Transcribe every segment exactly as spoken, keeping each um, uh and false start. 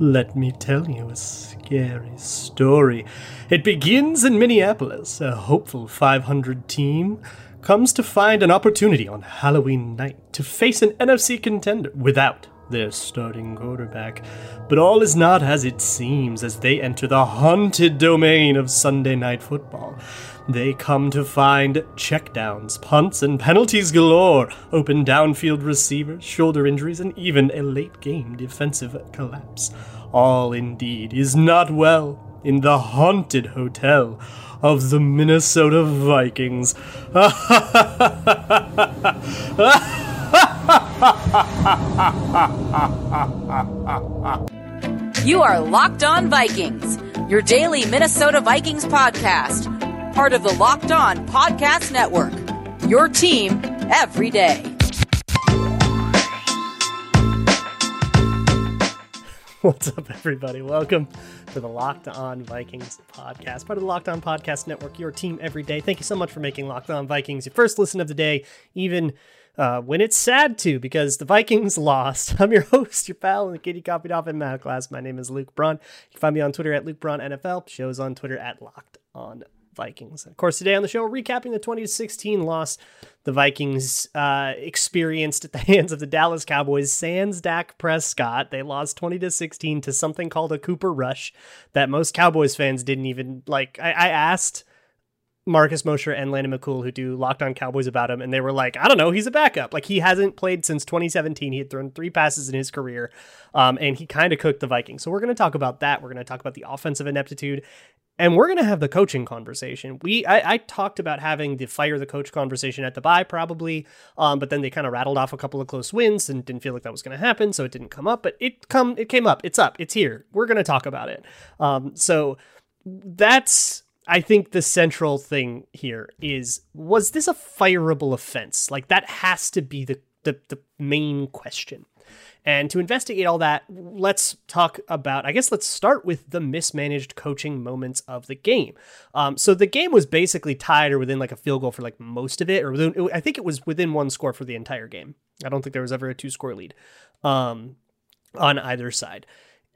Let me tell you a scary story. It begins in Minneapolis. A hopeful five hundred team comes to find an opportunity on Halloween night to face an N F C contender without their starting quarterback. But all is not as it seems as they enter the haunted domain of Sunday Night Football. They come to find checkdowns, punts, and penalties galore, open downfield receivers, shoulder injuries, and even a late-game defensive collapse. All, indeed, is not well in the haunted hotel of the Minnesota Vikings. You are Locked On Vikings, your daily Minnesota Vikings podcast. Part of the Locked On Podcast Network, your team every day. What's up, everybody? Welcome to the Locked On Vikings podcast, part of the Locked On Podcast Network, your team every day. Thank you so much for making Locked On Vikings your first listen of the day, even uh, when it's sad to, because the Vikings lost. I'm your host, your pal, and the kid you copied off in math class. My name is Luke Braun. You can find me on Twitter at Luke Braun N F L. Shows on Twitter at Locked On Vikings. Of course, today on the show, we're recapping the twenty to sixteen loss the Vikings uh, experienced at the hands of the Dallas Cowboys, sans Dak Prescott. They lost twenty to sixteen to something called a Cooper Rush that most Cowboys fans didn't even like. I, I asked Marcus Mosher and Landon McCool, who do Locked On Cowboys, about him, and they were like, I don't know, he's a backup. Like, he hasn't played since twenty seventeen. He had thrown three passes in his career, um, and he kind of cooked the Vikings. So we're going to talk about that. We're going to talk about the offensive ineptitude. And we're going to have the coaching conversation. We I, I talked about having the fire the coach conversation at the bye, probably, um, but then they kind of rattled off a couple of close wins and didn't feel like that was going to happen, so it didn't come up. But it come it came up. It's up. It's here. We're going to talk about it. Um, so that's, I think, the central thing here is, was this a fireable offense? Like, that has to be the the, the main question. And to investigate all that, let's talk about, I guess let's start with the mismanaged coaching moments of the game. Um, so the game was basically tied or within like a field goal for like most of it, or within, I think it was within one score for the entire game. I don't think there was ever a two score lead um, on either side.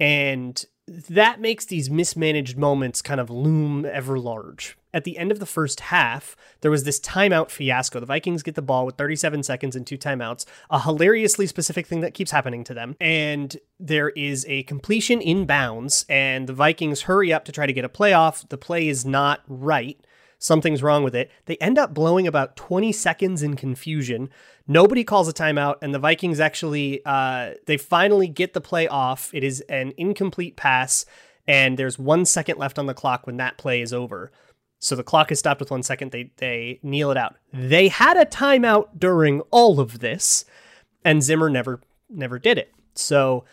And that makes these mismanaged moments kind of loom ever large. At the end of the first half, there was this timeout fiasco. The Vikings get the ball with thirty-seven seconds and two timeouts, a hilariously specific thing that keeps happening to them. And there is a completion in bounds, and the Vikings hurry up to try to get a play off. The play is not right. Something's wrong with it. They end up blowing about twenty seconds in confusion. Nobody calls a timeout, and the Vikings actually, uh, they finally get the play off. It is an incomplete pass, and there's one second left on the clock when that play is over. So the clock is stopped with one second. They they kneel it out. They had a timeout during all of this, and Zimmer never never did it. So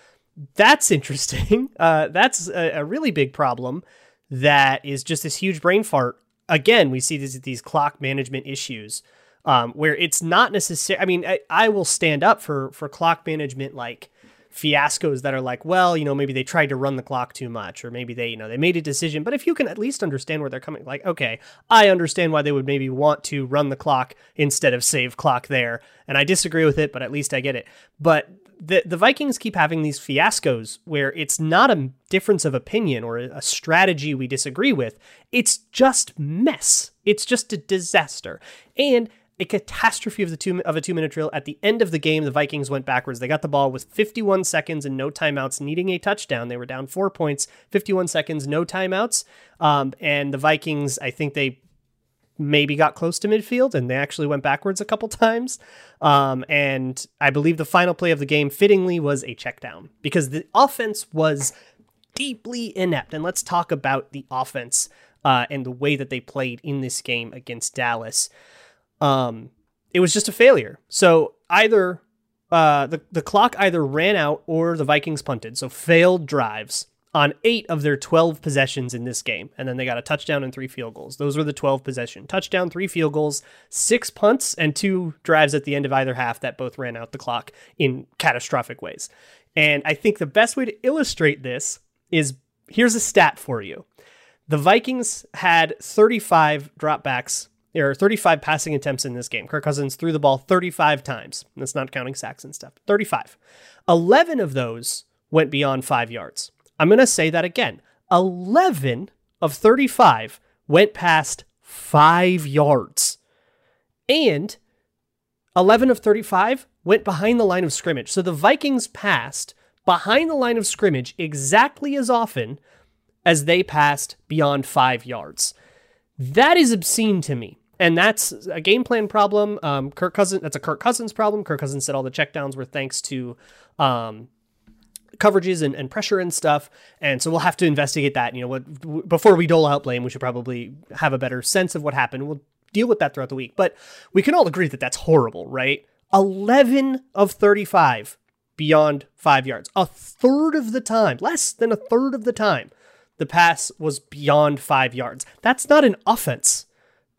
that's interesting. Uh, that's a, a really big problem that is just this huge brain fart. Again, we see these, these clock management issues um, where it's not necessary. I mean, I, I will stand up for for clock management, like, fiascos that are like, well, you know, maybe they tried to run the clock too much, or maybe they, you know, they made a decision. But if you can at least understand where they're coming, like, okay, I understand why they would maybe want to run the clock instead of save clock there. And I disagree with it, but at least I get it. But the, the Vikings keep having these fiascos where it's not a difference of opinion or a strategy we disagree with. It's just mess. It's just a disaster. And a catastrophe of the two of a two-minute drill. At the end of the game, the Vikings went backwards. They got the ball with fifty-one seconds and no timeouts, needing a touchdown. They were down four points, fifty-one seconds, no timeouts. Um, and the Vikings, I think they maybe got close to midfield, and they actually went backwards a couple times. Um, and I believe the final play of the game, fittingly, was a check down because the offense was deeply inept. And let's talk about the offense uh, and the way that they played in this game against Dallas. Um, it was just a failure. So either uh, the, the clock either ran out or the Vikings punted. So failed drives on eight of their twelve possessions in this game. And then they got a touchdown and three field goals. Those were the twelve possession. Touchdown, three field goals, six punts, and two drives at the end of either half that both ran out the clock in catastrophic ways. And I think the best way to illustrate this is, here's a stat for you. The Vikings had thirty-five dropbacks. There are thirty-five passing attempts in this game. Kirk Cousins threw the ball thirty-five times. That's not counting sacks and stuff. thirty-five. eleven of those went beyond five yards. I'm going to say that again. eleven of thirty-five went past five yards. And eleven of thirty-five went behind the line of scrimmage. So the Vikings passed behind the line of scrimmage exactly as often as they passed beyond five yards. That is obscene to me. And that's a game plan problem. Um, Kirk Cousins, that's a Kirk Cousins problem. Kirk Cousins said all the checkdowns were thanks to um, coverages and, and pressure and stuff. And so we'll have to investigate that. You know, what, w- before we dole out blame, we should probably have a better sense of what happened. We'll deal with that throughout the week. But we can all agree that that's horrible, right? eleven of thirty-five beyond five yards. A third of the time, less than a third of the time, the pass was beyond five yards. That's not an offense.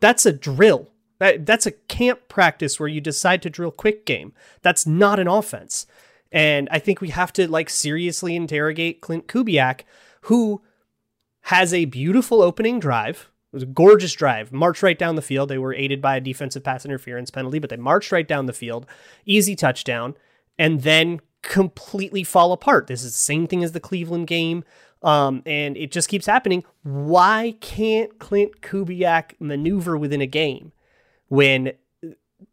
That's a drill. That, that's a camp practice where you decide to drill quick game. That's not an offense. And I think we have to like seriously interrogate Clint Kubiak, who has a beautiful opening drive. It was a gorgeous drive. Marched right down the field. They were aided by a defensive pass interference penalty, but they marched right down the field. Easy touchdown. And then completely fall apart. This is the same thing as the Cleveland game. Um, and it just keeps happening. Why can't Clint Kubiak maneuver within a game when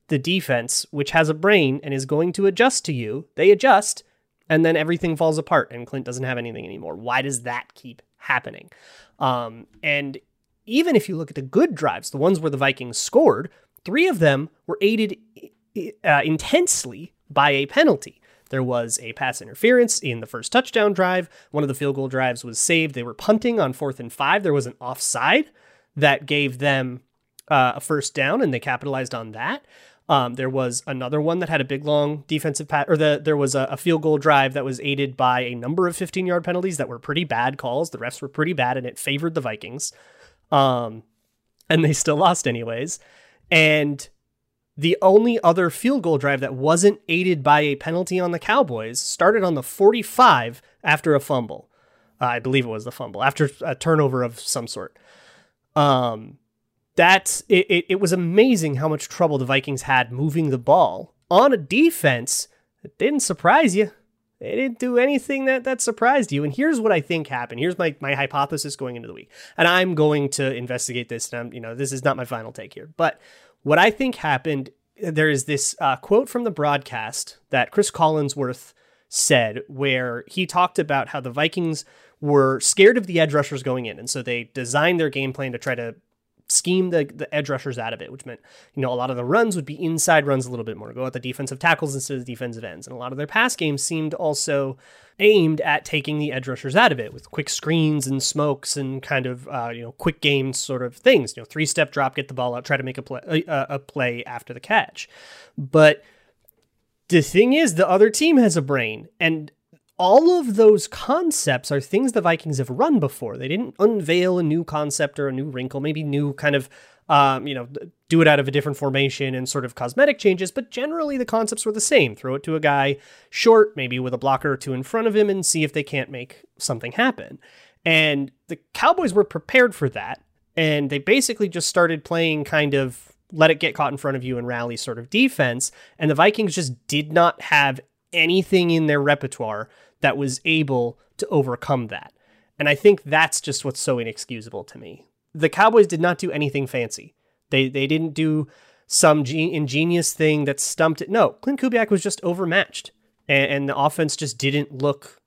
the defense, which has a brain and is going to adjust to you, they adjust and then everything falls apart and Clint doesn't have anything anymore? Why does that keep happening? Um, and even if you look at the good drives, the ones where the Vikings scored, three of them were aided uh, intensely by a penalty. There was a pass interference in the first touchdown drive. One of the field goal drives was saved. They were punting on fourth and five. There was an offside that gave them uh, a first down, and they capitalized on that. Um, there was another one that had a big, long defensive pass, or the, there was a, a field goal drive that was aided by a number of fifteen-yard penalties that were pretty bad calls. The refs were pretty bad, and it favored the Vikings. Um, and they still lost anyways. And the only other field goal drive that wasn't aided by a penalty on the Cowboys started on the forty-five after a fumble. Uh, I believe it was the fumble, after a turnover of some sort. Um, that's it, it, it was amazing how much trouble the Vikings had moving the ball on a defense that didn't surprise you. They didn't do anything that, that surprised you. And here's what I think happened. Here's my, my hypothesis going into the week. And I'm going to investigate this. And I'm, you know, this is not my final take here. But what I think happened, there is this uh, quote from the broadcast that Chris Collinsworth said, where he talked about how the Vikings were scared of the edge rushers going in. And so they designed their game plan to try to scheme the, the edge rushers out of it, which meant, you know, a lot of the runs would be inside runs a little bit more, go at the defensive tackles instead of the defensive ends. And a lot of their pass games seemed also aimed at taking the edge rushers out of it with quick screens and smokes and kind of, uh, you know, quick game sort of things, you know, three step drop, get the ball out, try to make a play, uh, a play after the catch. But the thing is, the other team has a brain, and all of those concepts are things the Vikings have run before. They didn't unveil a new concept or a new wrinkle, maybe new kind of, um, you know, do it out of a different formation and sort of cosmetic changes. But generally the concepts were the same. Throw it to a guy short, maybe with a blocker or two in front of him, and see if they can't make something happen. And the Cowboys were prepared for that. And they basically just started playing kind of let it get caught in front of you and rally sort of defense. And the Vikings just did not have anything in their repertoire that was able to overcome that. And I think that's just what's so inexcusable to me. The Cowboys did not do anything fancy. They they didn't do some ge- ingenious thing that stumped it. No, Clint Kubiak was just overmatched. And, and the offense just didn't look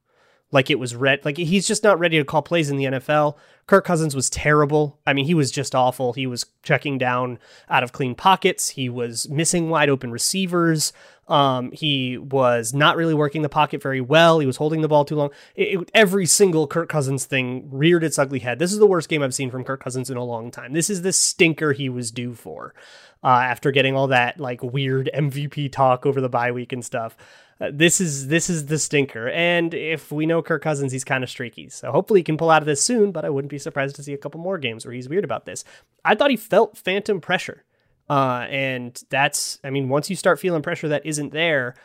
like it was red. Like, he's just not ready to call plays in the N F L. Kirk Cousins was terrible. I mean, he was just awful. He was checking down out of clean pockets. He was missing wide open receivers. Um, he was not really working the pocket very well. He was holding the ball too long. It, it, every single Kirk Cousins thing reared its ugly head. This is the worst game I've seen from Kirk Cousins in a long time. This is the stinker he was due for uh, after getting all that like weird M V P talk over the bye week and stuff. Uh, this is this is the stinker. And if we know Kirk Cousins, he's kind of streaky. So hopefully he can pull out of this soon, but I wouldn't be surprised to see a couple more games where he's weird about this. I thought he felt phantom pressure. Uh, and that's, I mean, once you start feeling pressure that isn't there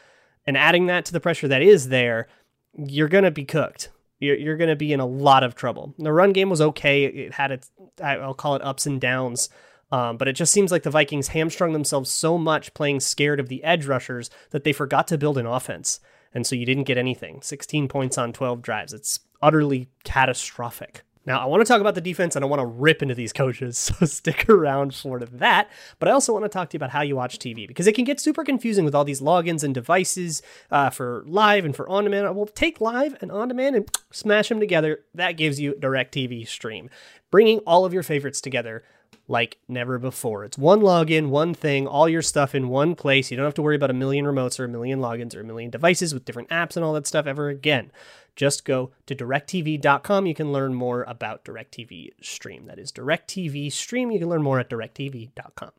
and adding that to the pressure that is there, you're going to be cooked. You're, you're going to be in a lot of trouble. The run game was okay. It had its, I'll call it ups and downs. Um, but it just seems like the Vikings hamstrung themselves so much playing scared of the edge rushers that they forgot to build an offense. And so you didn't get anything. sixteen points on twelve drives. It's utterly catastrophic. Now, I want to talk about the defense, and I want to rip into these coaches, so stick around for that. But I also want to talk to you about how you watch T V, because it can get super confusing with all these logins and devices uh, for live and for on-demand. I will take live and on-demand and smash them together. That gives you DirecTV Stream, bringing all of your favorites together like never before. It's one login, one thing, all your stuff in one place. You don't have to worry about a million remotes or a million logins or a million devices with different apps and all that stuff ever again. Just go to direct t v dot com. You can learn more about DirecTV Stream. That is DirecTV Stream. You can learn more at direct t v dot com.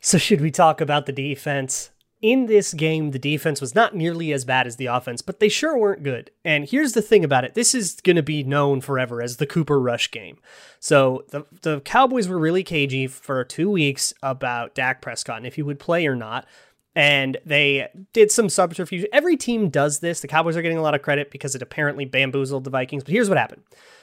So should we talk about the defense? In this game, the defense was not nearly as bad as the offense, but they sure weren't good. And here's the thing about it. This is going to be known forever as the Cooper Rush game. So the, the Cowboys were really cagey for two weeks about Dak Prescott and if he would play or not. And they did some subterfuge. Every team does this. The Cowboys are getting a lot of credit because it apparently bamboozled the Vikings. But here's what happened.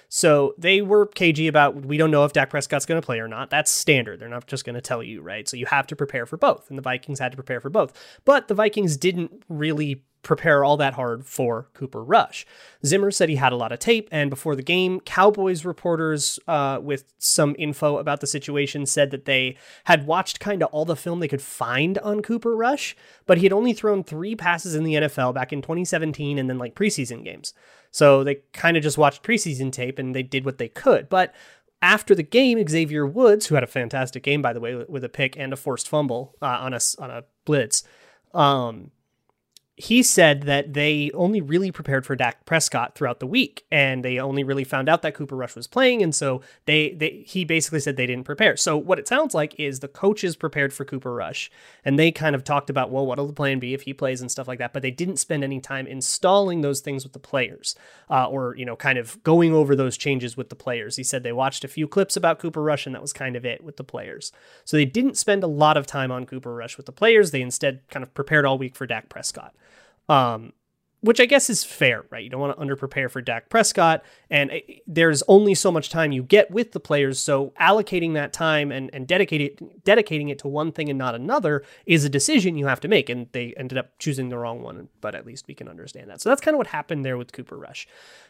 So they were cagey about, we don't know if Dak Prescott's going to play or not. That's standard. They're not just going to tell you, right? So you have to prepare for both. And the Vikings had to prepare for both. But the Vikings didn't really prepare all that hard for Cooper Rush. Zimmer said he had a lot of tape, and before the game, Cowboys reporters uh, with some info about the situation said that they had watched kind of all the film they could find on Cooper Rush, but he had only thrown three passes in the N F L back in twenty seventeen and then like preseason games. So they kind of just watched preseason tape and they did what they could. But after the game, Xavier Woods, who had a fantastic game, by the way, with a pick and a forced fumble uh, on a, on a blitz, um, he said that they only really prepared for Dak Prescott throughout the week, and they only really found out that Cooper Rush was playing, and so they, they he basically said they didn't prepare. So what it sounds like is the coaches prepared for Cooper Rush, and they kind of talked about, well, what'll the plan be if he plays and stuff like that, but they didn't spend any time installing those things with the players uh, or, you know, kind of going over those changes with the players. He said they watched a few clips about Cooper Rush, and that was kind of it with the players. So they didn't spend a lot of time on Cooper Rush with the players. They instead kind of prepared all week for Dak Prescott. Um, which I guess is fair, right? You don't want to underprepare for Dak Prescott, and it, there's only so much time you get with the players, so allocating that time and, and dedicate it, dedicating it to one thing and not another is a decision you have to make, and they ended up choosing the wrong one, but at least we can understand that. So that's kind of what happened there with Cooper Rush.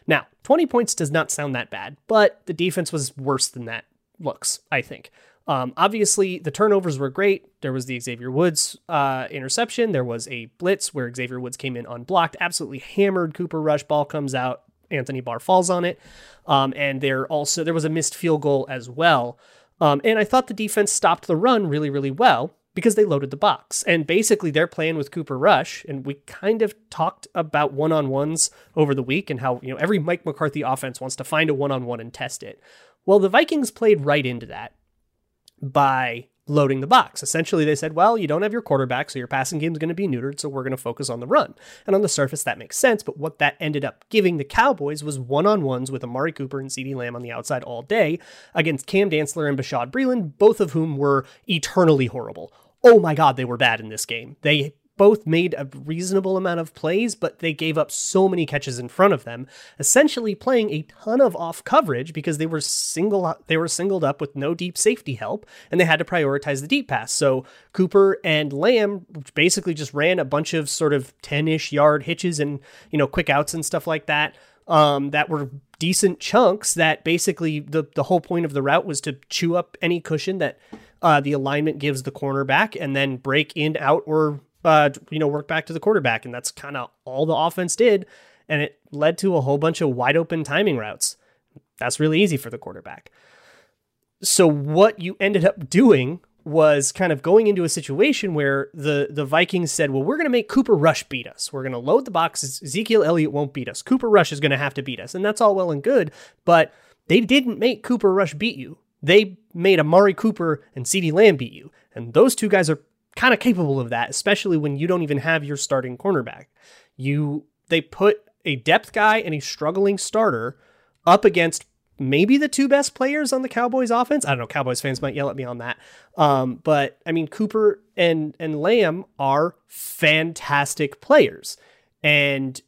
Now, twenty points does not sound that bad, but the defense was worse than that looks, I think. Um, obviously, the turnovers were great. There was the Xavier Woods uh, interception. There was a blitz where Xavier Woods came in unblocked, absolutely hammered Cooper Rush. Ball comes out. Anthony Barr falls on it. Um, and there also there was a missed field goal as well. Um, and I thought the defense stopped the run really, really well because they loaded the box. And basically, they're playing with Cooper Rush. And we kind of talked about one-on-ones over the week and how, you know, every Mike McCarthy offense wants to find a one-on-one and test it. Well, the Vikings played right into that by loading the box. Essentially, they said, well, you don't have your quarterback, so your passing game is going to be neutered, so we're going to focus on the run. And on the surface, that makes sense, but what that ended up giving the Cowboys was one-on-ones with Amari Cooper and CeeDee Lamb on the outside all day against Cam Dantzler and Bashaud Breeland, both of whom were eternally horrible. Oh my God, they were bad in this game. They both made a reasonable amount of plays, but they gave up so many catches in front of them, essentially playing a ton of off coverage because they were single, they were singled up with no deep safety help, and they had to prioritize the deep pass. So Cooper and Lamb basically just ran a bunch of sort of ten-ish yard hitches and, you know, quick outs and stuff like that um, that were decent chunks that basically the, the whole point of the route was to chew up any cushion that uh, the alignment gives the cornerback and then break in, out, or Uh, you know, work back to the quarterback, and that's kind of all the offense did, and it led to a whole bunch of wide open timing routes. That's really easy for the quarterback. So what you ended up doing was kind of going into a situation where the, the Vikings said, well, we're going to make Cooper Rush beat us. We're going to load the box. Ezekiel Elliott won't beat us. Cooper Rush is going to have to beat us, and that's all well and good, but they didn't make Cooper Rush beat you. They made Amari Cooper and CeeDee Lamb beat you, and those two guys are kind of capable of that, especially when you don't even have your starting cornerback. You they put a depth guy and a struggling starter up against maybe the two best players on the Cowboys offense. I don't know, Cowboys fans might yell at me on that. Um, but I mean, Cooper and and Lamb are fantastic players, and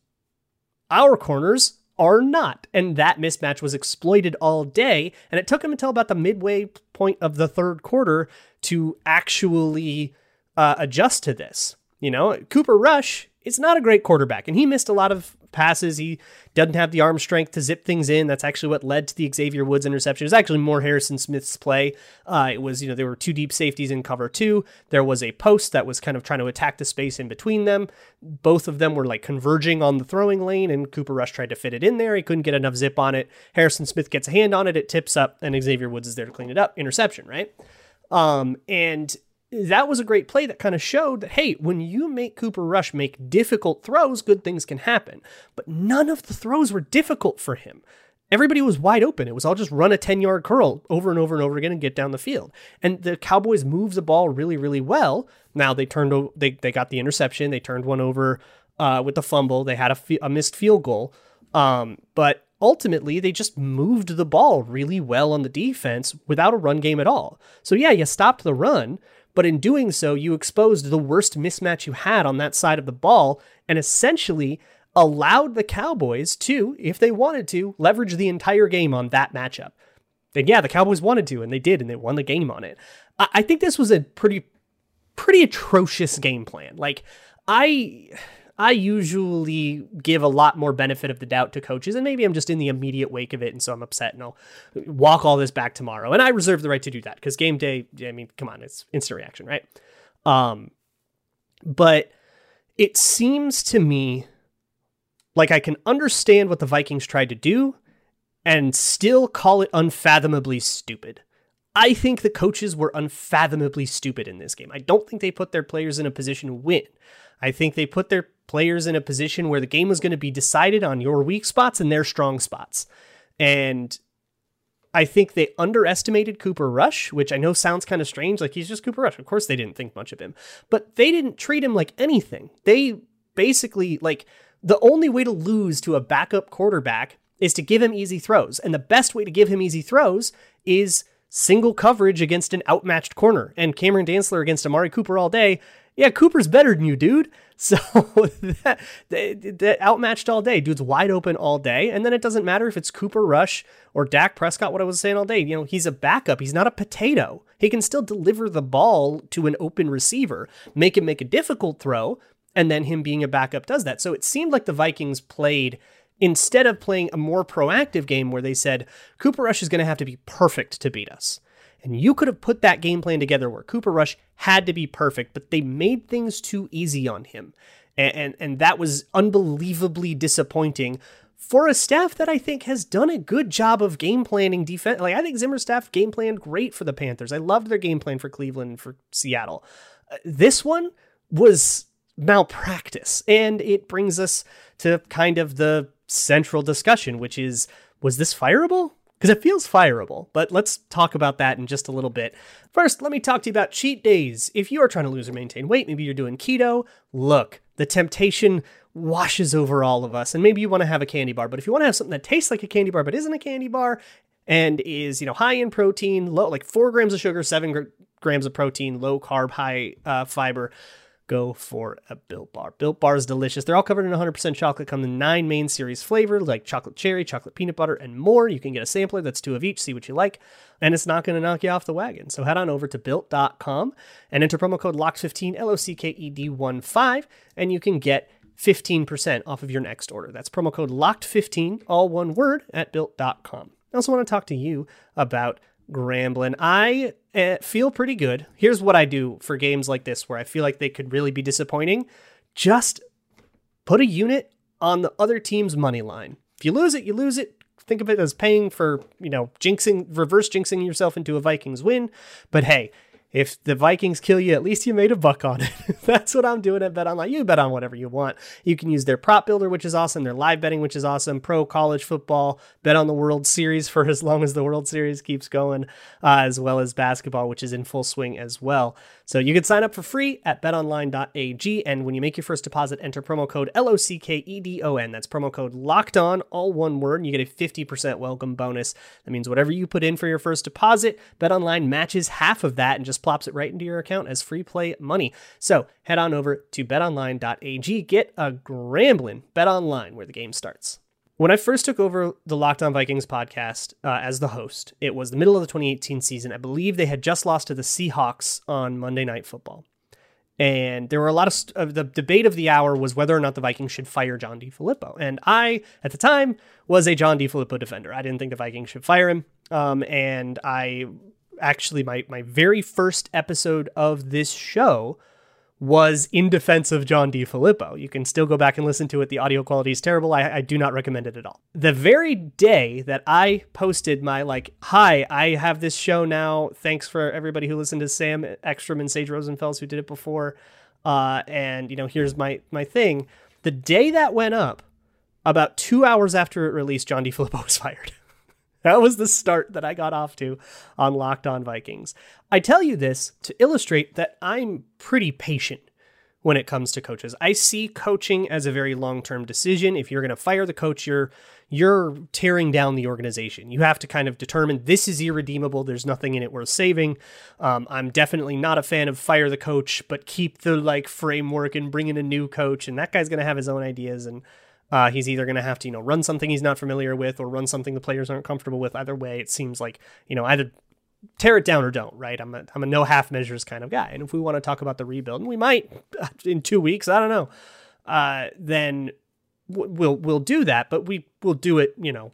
our corners are not. And that mismatch was exploited all day, and it took them until about the midway point of the third quarter to actually Uh, adjust to this. You know, Cooper Rush is not a great quarterback, and he missed a lot of passes. He doesn't have the arm strength to zip things in. That's actually what led to the Xavier Woods interception. It was actually more Harrison Smith's play. Uh, it was, you know, there were two deep safeties in cover two. There was a post that was kind of trying to attack the space in between them. Both of them were like converging on the throwing lane, and Cooper Rush tried to fit it in there. He couldn't get enough zip on it. Harrison Smith gets a hand on it. It tips up, and Xavier Woods is there to clean it up. Interception, right? Um, and that was a great play that kind of showed that, hey, when you make Cooper Rush make difficult throws, good things can happen. But none of the throws were difficult for him. Everybody was wide open. It was all just run a ten-yard curl over and over and over again and get down the field. And the Cowboys moved the ball really, really well. Now they turned, they they got the interception. They turned one over uh, with the fumble. They had a, f- a missed field goal. Um, but ultimately, they just moved the ball really well on the defense without a run game at all. So yeah, you stopped the run, but in doing so, you exposed the worst mismatch you had on that side of the ball and essentially allowed the Cowboys to, if they wanted to, leverage the entire game on that matchup. And yeah, the Cowboys wanted to, and they did, and they won the game on it. I think this was a pretty, pretty atrocious game plan. Like, I... I usually give a lot more benefit of the doubt to coaches, and maybe I'm just in the immediate wake of it, and so I'm upset, and I'll walk all this back tomorrow. And I reserve the right to do that, because game day, I mean, come on, it's instant reaction, right? Um, but it seems to me like I can understand what the Vikings tried to do and still call it unfathomably stupid. I think the coaches were unfathomably stupid in this game. I don't think they put their players in a position to win. I think they put their players in a position where the game was going to be decided on your weak spots and their strong spots. And I think they underestimated Cooper Rush, which I know sounds kind of strange. Like, he's just Cooper Rush. Of course they didn't think much of him, but they didn't treat him like anything. They basically, like, the only way to lose to a backup quarterback is to give him easy throws. And the best way to give him easy throws is single coverage against an outmatched corner, and Cameron Dantzler against Amari Cooper all day. Yeah, Cooper's better than you, dude. So that, that, that outmatched all day. Dude's wide open all day. And then it doesn't matter if it's Cooper Rush or Dak Prescott, what I was saying all day. You know, he's a backup. He's not a potato. He can still deliver the ball to an open receiver, make him make a difficult throw, and then him being a backup does that. So it seemed like the Vikings played, instead of playing a more proactive game where they said, Cooper Rush is going to have to be perfect to beat us. And you could have put that game plan together where Cooper Rush had to be perfect, but they made things too easy on him. And, and, and that was unbelievably disappointing for a staff that I think has done a good job of game planning defense. Like, I think Zimmer's staff game planned great for the Panthers. I loved their game plan for Cleveland and for Seattle. Uh, this one was malpractice. And it brings us to kind of the central discussion, which is, was this fireable? Because it feels fireable, but let's talk about that in just a little bit. First, let me talk to you about cheat days. If you are trying to lose or maintain weight, maybe you're doing keto, look, the temptation washes over all of us, and maybe you want to have a candy bar, but if you want to have something that tastes like a candy bar but isn't a candy bar and is, you know, high in protein, low, like four grams of sugar, seven gr- grams of protein, low carb, high uh, fiber, go for a Built Bar. Built Bar is delicious. They're all covered in one hundred percent chocolate, come in nine main series flavors like chocolate cherry, chocolate peanut butter, and more. You can get a sampler. That's two of each. See what you like. And it's not going to knock you off the wagon. So head on over to built dot com and enter promo code locked fifteen, L O C K E D one five, and you can get fifteen percent off of your next order. That's promo code locked fifteen, all one word, at built dot com. I also want to talk to you about Grambling. I uh, feel pretty good. Here's what I do for games like this where I feel like they could really be disappointing. Just put a unit on the other team's money line. If you lose it, you lose it. Think of it as paying for, you know, jinxing, reverse jinxing yourself into a Vikings win. But hey, if the Vikings kill you, at least you made a buck on it. That's what I'm doing at BetOnline. You bet on whatever you want. You can use their prop builder, which is awesome, their live betting, which is awesome, pro college football, bet on the World Series for as long as the World Series keeps going, uh, as well as basketball, which is in full swing as well. So you can sign up for free at bet online dot a g, and when you make your first deposit, enter promo code L O C K E D O N. That's promo code LOCKEDON, all one word, and you get a fifty percent welcome bonus. That means whatever you put in for your first deposit, BetOnline matches half of that and just plops it right into your account as free play money. So head on over to bet online dot a g, get a Grambling. BetOnline, where the game starts. When I first took over the Locked On Vikings podcast uh, as the host, it was the middle of the twenty eighteen season. I believe they had just lost to the Seahawks on Monday Night Football. And there were a lot of st- uh, the debate of the hour was whether or not the Vikings should fire John DiFilippo. And I, at the time, was a John DiFilippo defender. I didn't think the Vikings should fire him. Um, and I actually, my, my very first episode of this show was in defense of John DiFilippo. You can still go back and listen to it. The audio quality is terrible. I, I do not recommend it at all. The very day that I posted my, like, hi, I have this show now. Thanks for everybody who listened to Sam Ekstrom and Sage Rosenfels who did it before. Uh, and, you know, here's my, my thing. The day that went up, about two hours after it released, John DiFilippo was fired. That was the start that I got off to on Locked On Vikings. I tell you this to illustrate that I'm pretty patient when it comes to coaches. I see coaching as a very long-term decision. If you're going to fire the coach, you're you're tearing down the organization. You have to kind of determine this is irredeemable. There's nothing in it worth saving. Um, I'm definitely not a fan of fire the coach, but keep the like framework and bring in a new coach. And that guy's going to have his own ideas and. Uh, he's either going to have to, you know, run something he's not familiar with or run something the players aren't comfortable with. Either way, it seems like, you know, either tear it down or don't, right? I'm a, I'm a no half measures kind of guy. And if we want to talk about the rebuild, and we might in two weeks, I don't know, uh, then we'll we'll do that. But we will do it, you know,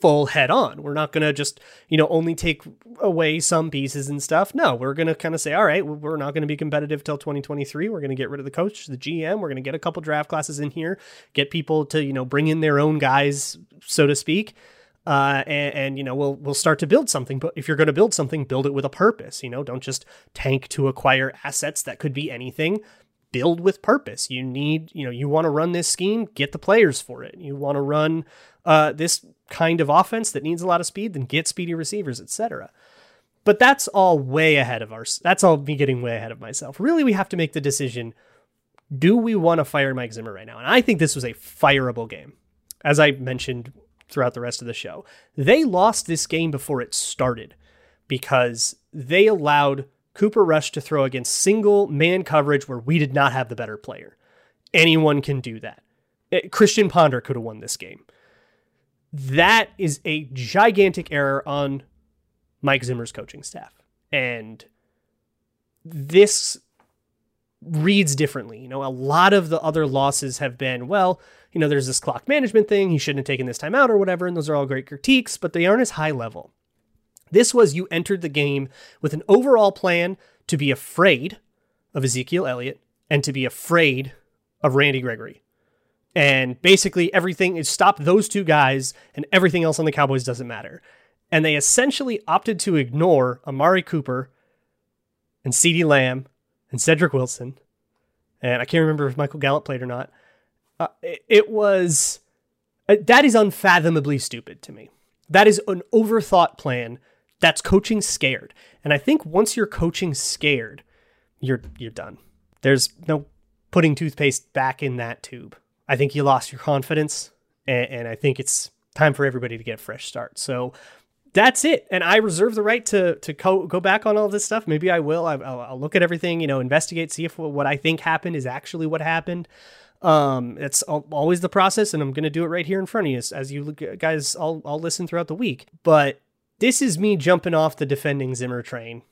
full head on. We're not going to just, you know, only take away some pieces and stuff. No, we're going to kind of say, all right, we're not going to be competitive till twenty twenty-three. We're going to get rid of the coach, the G M. We're going to get a couple draft classes in here, get people to, you know, bring in their own guys, so to speak. Uh, and, and, you know, we'll, we'll start to build something, but if you're going to build something, build it with a purpose, you know, don't just tank to acquire assets. That could be anything. Build with purpose. You need, you know, you want to run this scheme, get the players for it. You want to run uh, this kind of offense that needs a lot of speed, then get speedy receivers, et cetera. But that's all way ahead of our, that's all me getting way ahead of myself. Really, we have to make the decision, do we want to fire Mike Zimmer right now? And I think this was a fireable game. As I mentioned throughout the rest of the show, they lost this game before it started because they allowed Cooper Rush to throw against single man coverage where we did not have the better player. Anyone can do that. Christian Ponder could have won this game. That is a gigantic error on Mike Zimmer's coaching staff. And this reads differently. You know, a lot of the other losses have been, well, you know, there's this clock management thing. He shouldn't have taken this time out or whatever. And those are all great critiques, but they aren't as high level. This was you entered the game with an overall plan to be afraid of Ezekiel Elliott and to be afraid of Randy Gregory. And basically everything is stop those two guys and everything else on the Cowboys doesn't matter. And they essentially opted to ignore Amari Cooper and CeeDee Lamb and Cedric Wilson. And I can't remember if Michael Gallup played or not. Uh, it, it was, uh, that is unfathomably stupid to me. That is an overthought plan. That's coaching scared. And I think once you're coaching scared, you're you're done. There's no putting toothpaste back in that tube. I think you lost your confidence, and, and I think it's time for everybody to get a fresh start. So that's it. And I reserve the right to to co- go back on all this stuff. Maybe I will. I'll, I'll look at everything, you know, investigate, see if what I think happened is actually what happened. Um, it's always the process, and I'm going to do it right here in front of you as, as you look, guys, I'll, I'll listen throughout the week. But this is me jumping off the defending Zimmer train.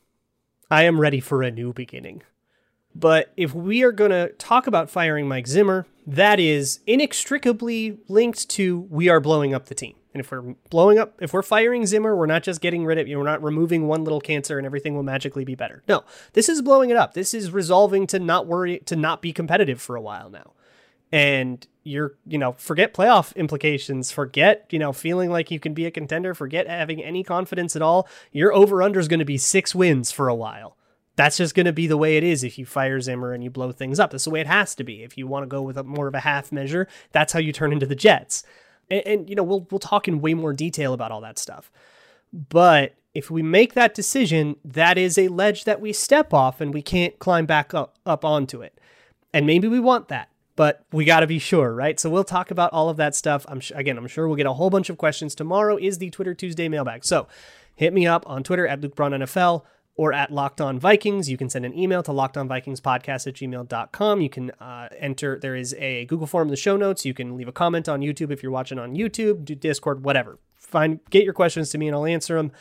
I am ready for a new beginning. But if we are going to talk about firing Mike Zimmer, that is inextricably linked to we are blowing up the team. And if we're blowing up, if we're firing Zimmer, we're not just getting rid of you. We're not removing one little cancer and everything will magically be better. No, this is blowing it up. This is resolving to not worry, to not be competitive for a while now. And you're, you know, forget playoff implications, forget, you know, feeling like you can be a contender, forget having any confidence at all. Your over-under is going to be six wins for a while. That's just going to be the way it is if you fire Zimmer and you blow things up. That's the way it has to be. If you want to go with a, more of a half measure, that's how you turn into the Jets. And, and you know, we'll we'll talk in way more detail about all that stuff. But if we make that decision, that is a ledge that we step off and we can't climb back up, up onto it. And maybe we want that. But we got to be sure, right? So we'll talk about all of that stuff. I'm sh- Again, I'm sure we'll get a whole bunch of questions. Tomorrow is the Twitter Tuesday mailbag. So hit me up on Twitter at Luke Braun N F L or at Locked On Vikings. You can send an email to lockedonvikingspodcast at gmail dot com. You can uh, enter. There is a Google form in the show notes. You can leave a comment on YouTube if you're watching on YouTube, do Discord, whatever. Find, get your questions to me and I'll answer them.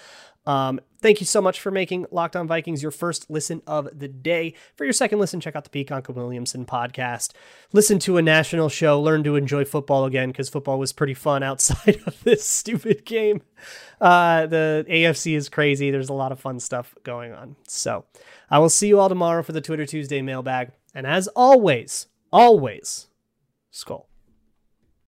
Um, thank you so much for making Locked On Vikings your first listen of the day. For your second listen, check out the Pete Conklin-Williamson podcast. Listen to a national show. Learn to enjoy football again, because football was pretty fun outside of this stupid game. Uh, the A F C is crazy. There's a lot of fun stuff going on. So I will see you all tomorrow for the Twitter Tuesday mailbag. And as always, always, Skol.